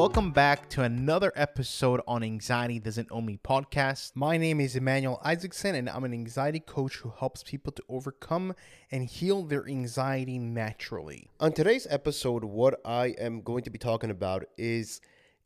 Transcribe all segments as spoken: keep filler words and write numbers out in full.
Welcome back to another episode on Anxiety Doesn't Own Me podcast. My name is Emmanuel Isaacson, and I'm an anxiety coach who helps people to overcome and heal their anxiety naturally. On today's episode, what I am going to be talking about is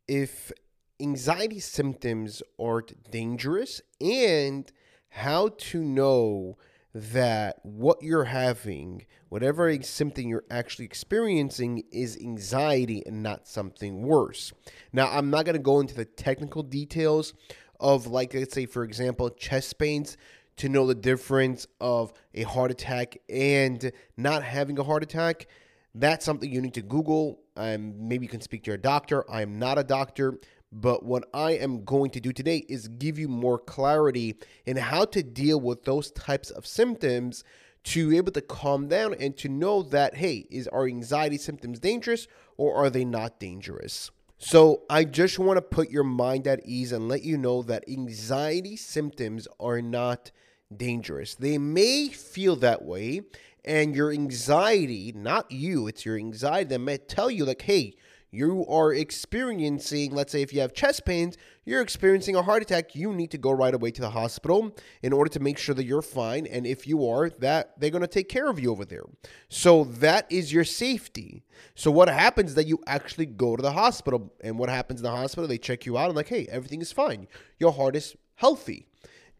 if anxiety symptoms aren't dangerous and how to know that what you're having, whatever symptom you're actually experiencing, is anxiety and not something worse. Now, I'm not going to go into the technical details of, like, let's say, for example, chest pains, to know the difference of a heart attack and not having a heart attack. That's something you need to Google. Um, maybe you can speak to your doctor. I am not a doctor. But what I am going to do today is give you more clarity in how to deal with those types of symptoms to be able to calm down and to know that, hey, is our anxiety symptoms dangerous or are they not dangerous? So I just want to put your mind at ease and let you know that anxiety symptoms are not dangerous. They may feel that way, and your anxiety, not you, it's your anxiety that may tell you, like, hey, you are experiencing, let's say if you have chest pains, you're experiencing a heart attack, you need to go right away to the hospital in order to make sure that you're fine. And if you are, that they're going to take care of you over there. So that is your safety. So what happens is that you actually go to the hospital, and what happens in the hospital, they check you out and like, hey, everything is fine. Your heart is healthy.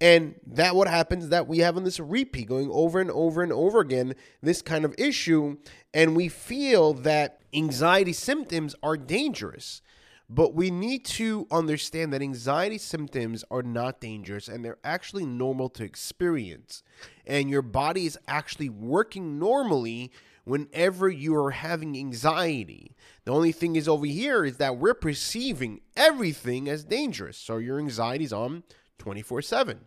And that what happens that we have on this repeat going over and over and over again, this kind of issue. And we feel that anxiety symptoms are dangerous, but we need to understand that anxiety symptoms are not dangerous and they're actually normal to experience. And your body is actually working normally whenever you are having anxiety. The only thing is over here is that we're perceiving everything as dangerous. So your anxiety is on twenty-four seven.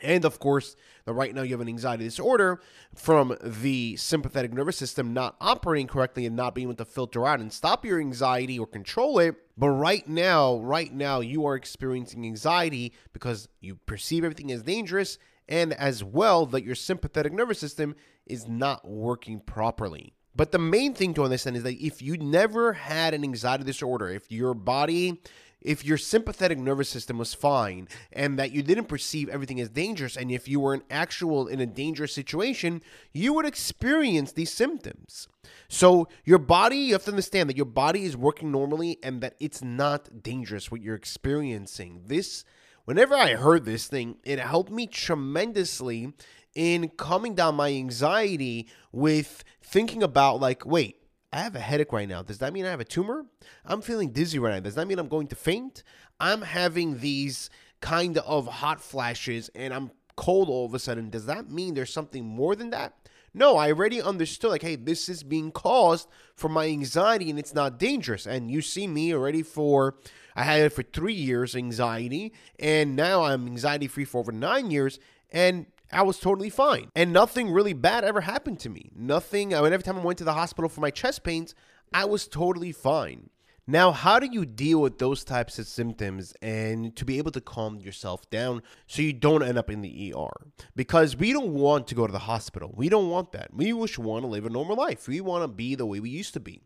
And of course, right now you have an anxiety disorder from the sympathetic nervous system not operating correctly and not being able to filter out and stop your anxiety or control it. But right now, right now you are experiencing anxiety because you perceive everything as dangerous, and as well that your sympathetic nervous system is not working properly. But the main thing to understand is that if you never had an anxiety disorder, if your body, if your sympathetic nervous system was fine and that you didn't perceive everything as dangerous, and if you were in actual in a dangerous situation, you would experience these symptoms. So your body, you have to understand that your body is working normally and that it's not dangerous what you're experiencing. This, whenever I heard this thing, it helped me tremendously in calming down my anxiety with thinking about, like, wait, I have a headache right now. Does that mean I have a tumor? I'm feeling dizzy right now. Does that mean I'm going to faint? I'm having these kind of hot flashes and I'm cold all of a sudden. Does that mean there's something more than that? No, I already understood, like, hey, this is being caused from my anxiety and it's not dangerous. And you see me already for, I had it for three years anxiety, and now I'm anxiety free for over nine years. And I was totally fine, and nothing really bad ever happened to me. Nothing. I mean, every time I went to the hospital for my chest pains, I was totally fine. Now, how do you deal with those types of symptoms and to be able to calm yourself down so you don't end up in the E R? Because we don't want to go to the hospital. We don't want that. We just want to live a normal life. We want to be the way we used to be.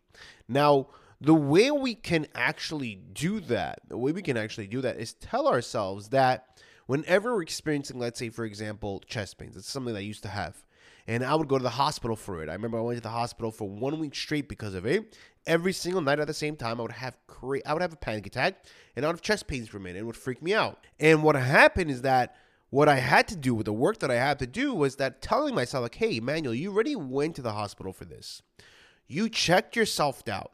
Now, the way we can actually do that, the way we can actually do that is tell ourselves that whenever we're experiencing, let's say, for example, chest pains, it's something that I used to have, and I would go to the hospital for it. I remember I went to the hospital for one week straight because of it. Every single night at the same time, I would have cra- I would have a panic attack, and I would have chest pains for a minute, and it would freak me out. And what happened is that what I had to do with the work that I had to do was that telling myself, like, hey, Emmanuel, you already went to the hospital for this. You checked yourself out.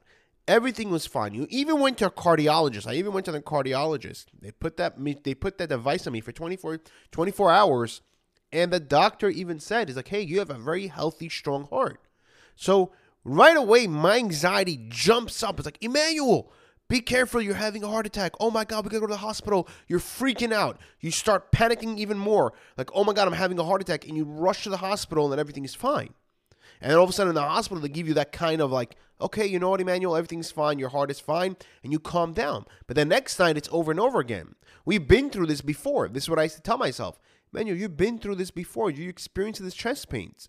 Everything was fine. You even went to a cardiologist. I even went to the cardiologist. They put that they put that device on me for twenty-four, twenty-four hours, and the doctor even said, "Is like, hey, you have a very healthy, strong heart." So right away, my anxiety jumps up. It's like, Emmanuel, be careful. You're having a heart attack. Oh my God, we gotta go to the hospital. You're freaking out. You start panicking even more. Like, oh my God, I'm having a heart attack, and you rush to the hospital, and everything is fine. And then all of a sudden in the hospital, they give you that kind of like, okay, you know what, Emmanuel, everything's fine, your heart is fine, and you calm down. But the next night, it's over and over again. We've been through this before. This is what I used to tell myself. Emmanuel, you've been through this before. You experienced this chest pains.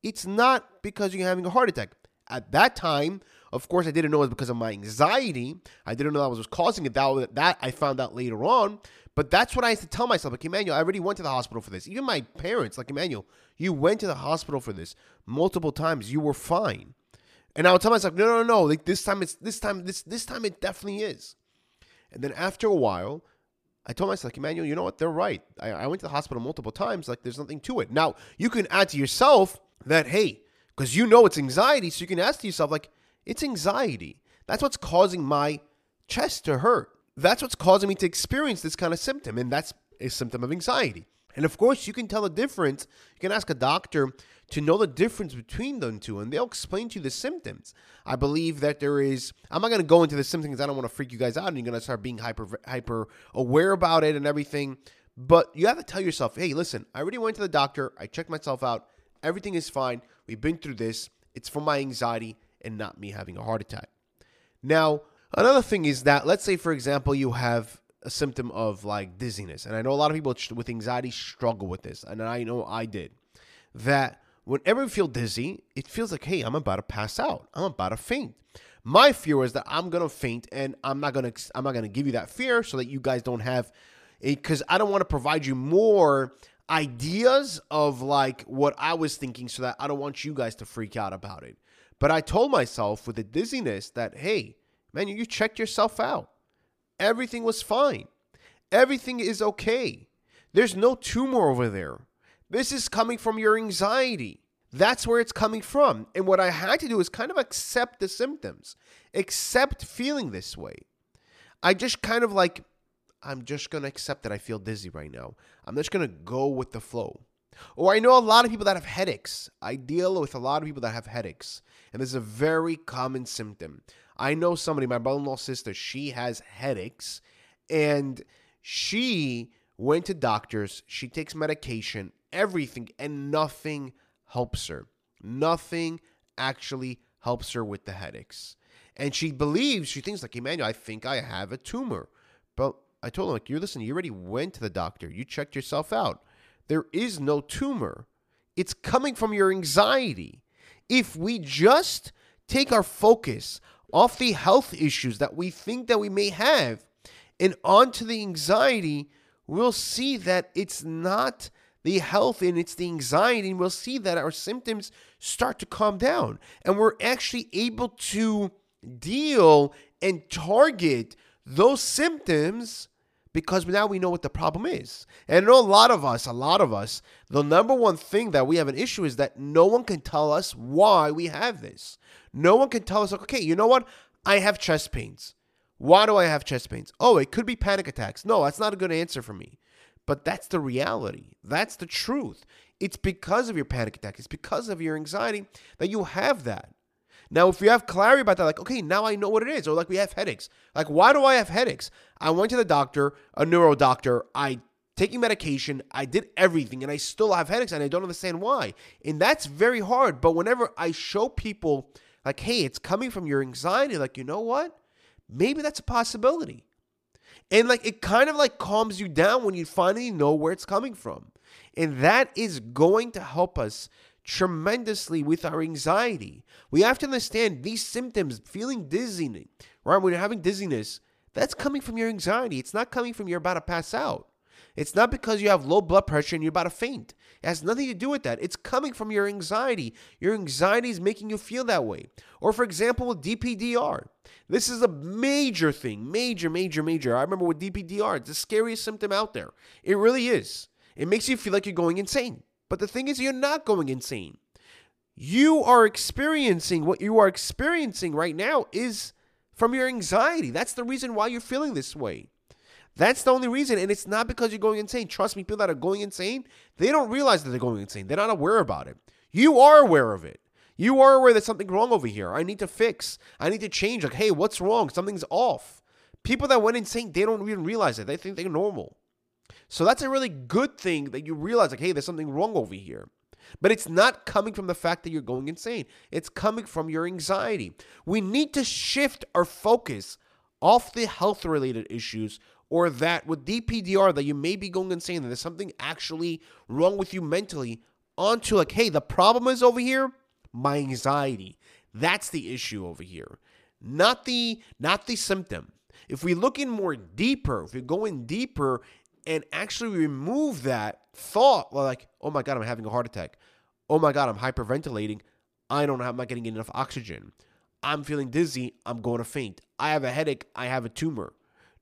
It's not because you're having a heart attack. At that time, Of course, I didn't know it was because of my anxiety. I didn't know that was what was causing it. That, that I found out later on. But that's what I used to tell myself. Like, Emmanuel, I already went to the hospital for this. Even my parents, like, Emmanuel, you went to the hospital for this multiple times. You were fine. And I would tell myself, no, no, no. Like, this time, it's this time, this this time, it definitely is. And then after a while, I told myself, like, Emmanuel, you know what? They're right. I, I went to the hospital multiple times. Like, there's nothing to it. Now, you can add to yourself that, hey, because you know it's anxiety, so you can ask to yourself, like, it's anxiety. That's what's causing my chest to hurt. That's what's causing me to experience this kind of symptom, and that's a symptom of anxiety. And, of course, you can tell the difference. You can ask a doctor to know the difference between them two, and they'll explain to you the symptoms. I believe that there is – I'm not going to go into the symptoms because I don't want to freak you guys out, and you're going to start being hyper, hyper aware about it and everything. But you have to tell yourself, hey, listen, I already went to the doctor. I checked myself out. Everything is fine. We've been through this. It's from my anxiety and not me having a heart attack. Now, another thing is that, let's say, for example, you have a symptom of like dizziness. And I know a lot of people with anxiety struggle with this. And I know I did. That whenever you feel dizzy, it feels like, hey, I'm about to pass out. I'm about to faint. My fear is that I'm going to faint, and I'm not going to, I'm not going to give you that fear so that you guys don't have it, because I don't want to provide you more ideas of like what I was thinking so that I don't want you guys to freak out about it. But I told myself with the dizziness that, hey, man, you checked yourself out. Everything was fine. Everything is okay. There's no tumor over there. This is coming from your anxiety. That's where it's coming from. And what I had to do is kind of accept the symptoms, accept feeling this way. I just kind of like, I'm just going to accept that I feel dizzy right now. I'm just going to go with the flow. Or I know a lot of people that have headaches. I deal with a lot of people that have headaches. And this is a very common symptom. I know somebody, my brother-in-law's sister, she has headaches, and she went to doctors, she takes medication, everything, and nothing helps her. Nothing actually helps her with the headaches. And she believes, she thinks like, Emmanuel, I think I have a tumor. But I told her, like, you listen, you already went to the doctor. You checked yourself out. There is no tumor. It's coming from your anxiety. If we just take our focus off the health issues that we think that we may have and onto the anxiety, we'll see that it's not the health and it's the anxiety. And we'll see that our symptoms start to calm down, and we're actually able to deal and target those symptoms because now we know what the problem is. And I know a lot of us, a lot of us, the number one thing that we have an issue is that no one can tell us why we have this. No one can tell us, like, okay, you know what? I have chest pains. Why do I have chest pains? Oh, it could be panic attacks. No, that's not a good answer for me. But that's the reality. That's the truth. It's because of your panic attack. It's because of your anxiety that you have that. Now, if you have clarity about that, like, okay, now I know what it is. Or like, we have headaches. Like, why do I have headaches? I went to the doctor, a neuro doctor. I taking medication. I did everything, and I still have headaches, and I don't understand why. And that's very hard. But whenever I show people, like, hey, it's coming from your anxiety. Like, you know what? Maybe that's a possibility. And like, it kind of like calms you down when you finally know where it's coming from. And that is going to help us tremendously with our anxiety. We have to understand these symptoms, feeling dizzy, right? When you're having dizziness, that's coming from your anxiety. It's not coming from you're about to pass out. It's not because you have low blood pressure and you're about to faint. It has nothing to do with that. It's coming from your anxiety. Your anxiety is making you feel that way. Or for example, with D P D R. This is a major thing. Major, major, major. I remember with D P D R, it's the scariest symptom out there. It really is. It makes you feel like you're going insane. But the thing is, you're not going insane. You are experiencing what you are experiencing right now is from your anxiety. That's the reason why you're feeling this way. That's the only reason, and it's not because you're going insane. Trust me, people that are going insane, they don't realize that they're going insane. They're not aware about it. You are aware of it. You are aware that something's wrong over here. I need to fix. I need to change. Like, hey, what's wrong? Something's off. People that went insane, they don't even realize it. They think they're normal. So that's a really good thing that you realize, like, hey, there's something wrong over here. But it's not coming from the fact that you're going insane. It's coming from your anxiety. We need to shift our focus off the health-related issues, or that with D P D R that you may be going insane, that there's something actually wrong with you mentally, onto like, hey, the problem is over here, my anxiety. That's the issue over here. not the not the symptom. If we look in more deeper, if we go in deeper and actually remove that thought, like, oh my God, I'm having a heart attack. Oh my God, I'm hyperventilating. I don't know, I'm not getting enough oxygen. I'm feeling dizzy. I'm going to faint. I have a headache. I have a tumor.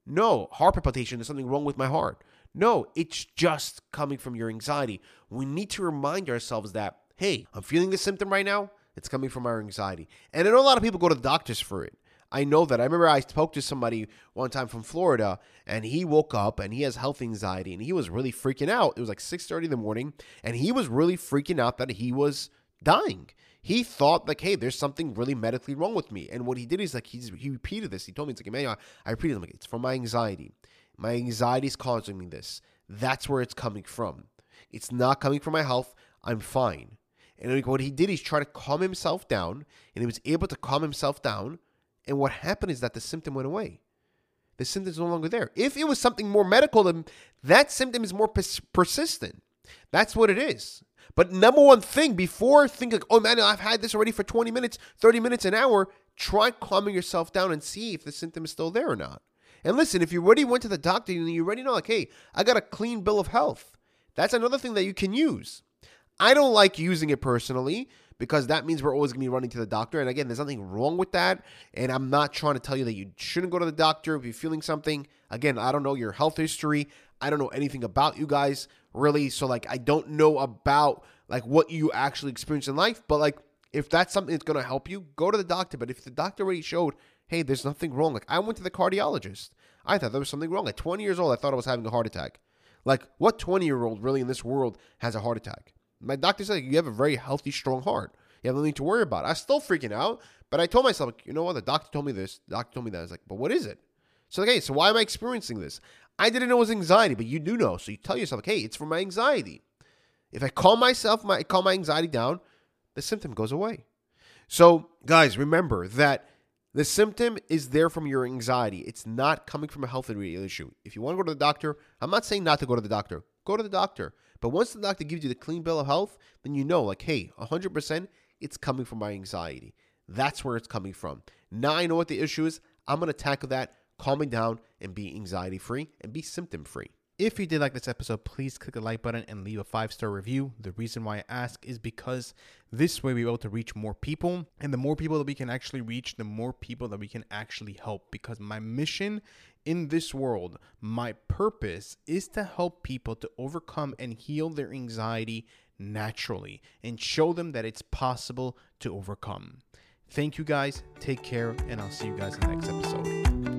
No, heart palpitation. There's something wrong with my heart. No, it's just coming from your anxiety. We need to remind ourselves that, hey, I'm feeling this symptom right now. It's coming from our anxiety. And I know a lot of people go to the doctors for it. I know that. I remember I spoke to somebody one time from Florida, and he woke up, and he has health anxiety, and he was really freaking out. It was like six thirty in the morning, and he was really freaking out that he was dying. He thought, like, hey, there's something really medically wrong with me. And what he did is, like, he's, he repeated this. He told me, it's like, Emmanuel, I repeated it. I'm like, it's from my anxiety. My anxiety is causing me this. That's where it's coming from. It's not coming from my health. I'm fine. And what he did is try to calm himself down, and he was able to calm himself down. And what happened is that the symptom went away. The symptom is no longer there. If it was something more medical, then that symptom is more pers- persistent. That's what it is. But number one thing, before thinking, like, oh, man, I've had this already for twenty minutes, thirty minutes, an hour, try calming yourself down and see if the symptom is still there or not. And listen, if you already went to the doctor and you already know, like, hey, I got a clean bill of health. That's another thing that you can use. I don't like using it personally, because that means we're always going to be running to the doctor. And again, there's nothing wrong with that. And I'm not trying to tell you that you shouldn't go to the doctor if you're feeling something. Again, I don't know your health history. I don't know anything about you guys, really. So, like, I don't know about, like, what you actually experience in life. But, like, if that's something that's going to help you, go to the doctor. But if the doctor already showed, hey, there's nothing wrong. Like, I went to the cardiologist. I thought there was something wrong. At twenty years old, I thought I was having a heart attack. Like, what twenty-year-old really in this world has a heart attack? My doctor said, you have a very healthy, strong heart. You have nothing to worry about. I was still freaking out, but I told myself, you know what? The doctor told me this. The doctor told me that. I was like, but what is it? So, like, hey, so why am I experiencing this? I didn't know it was anxiety, but you do know. So you tell yourself, like, hey, it's from my anxiety. If I calm myself, my, I calm my anxiety down, the symptom goes away. So, guys, remember that the symptom is there from your anxiety. It's not coming from a health issue. If you want to go to the doctor, I'm not saying not to go to the doctor. Go to the doctor. But once the doctor gives you the clean bill of health, then you know, like, hey, one hundred percent, it's coming from my anxiety. That's where it's coming from. Now I know what the issue is. I'm going to tackle that, calm it down, and be anxiety-free and be symptom-free. If you did like this episode, please click the like button and leave a five-star review. The reason why I ask is because this way we're able to reach more people. And the more people that we can actually reach, the more people that we can actually help. Because my mission in this world, my purpose is to help people to overcome and heal their anxiety naturally and show them that it's possible to overcome. Thank you guys. Take care. And I'll see you guys in the next episode.